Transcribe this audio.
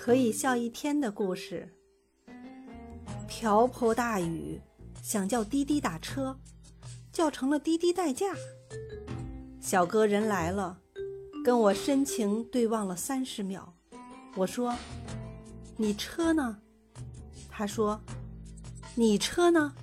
可以笑一天的故事。瓢泼大雨，想叫滴滴打车，叫成了滴滴代驾。小哥人来了，跟我深情对望了30秒。我说：“你车呢？”他说：“你车呢？”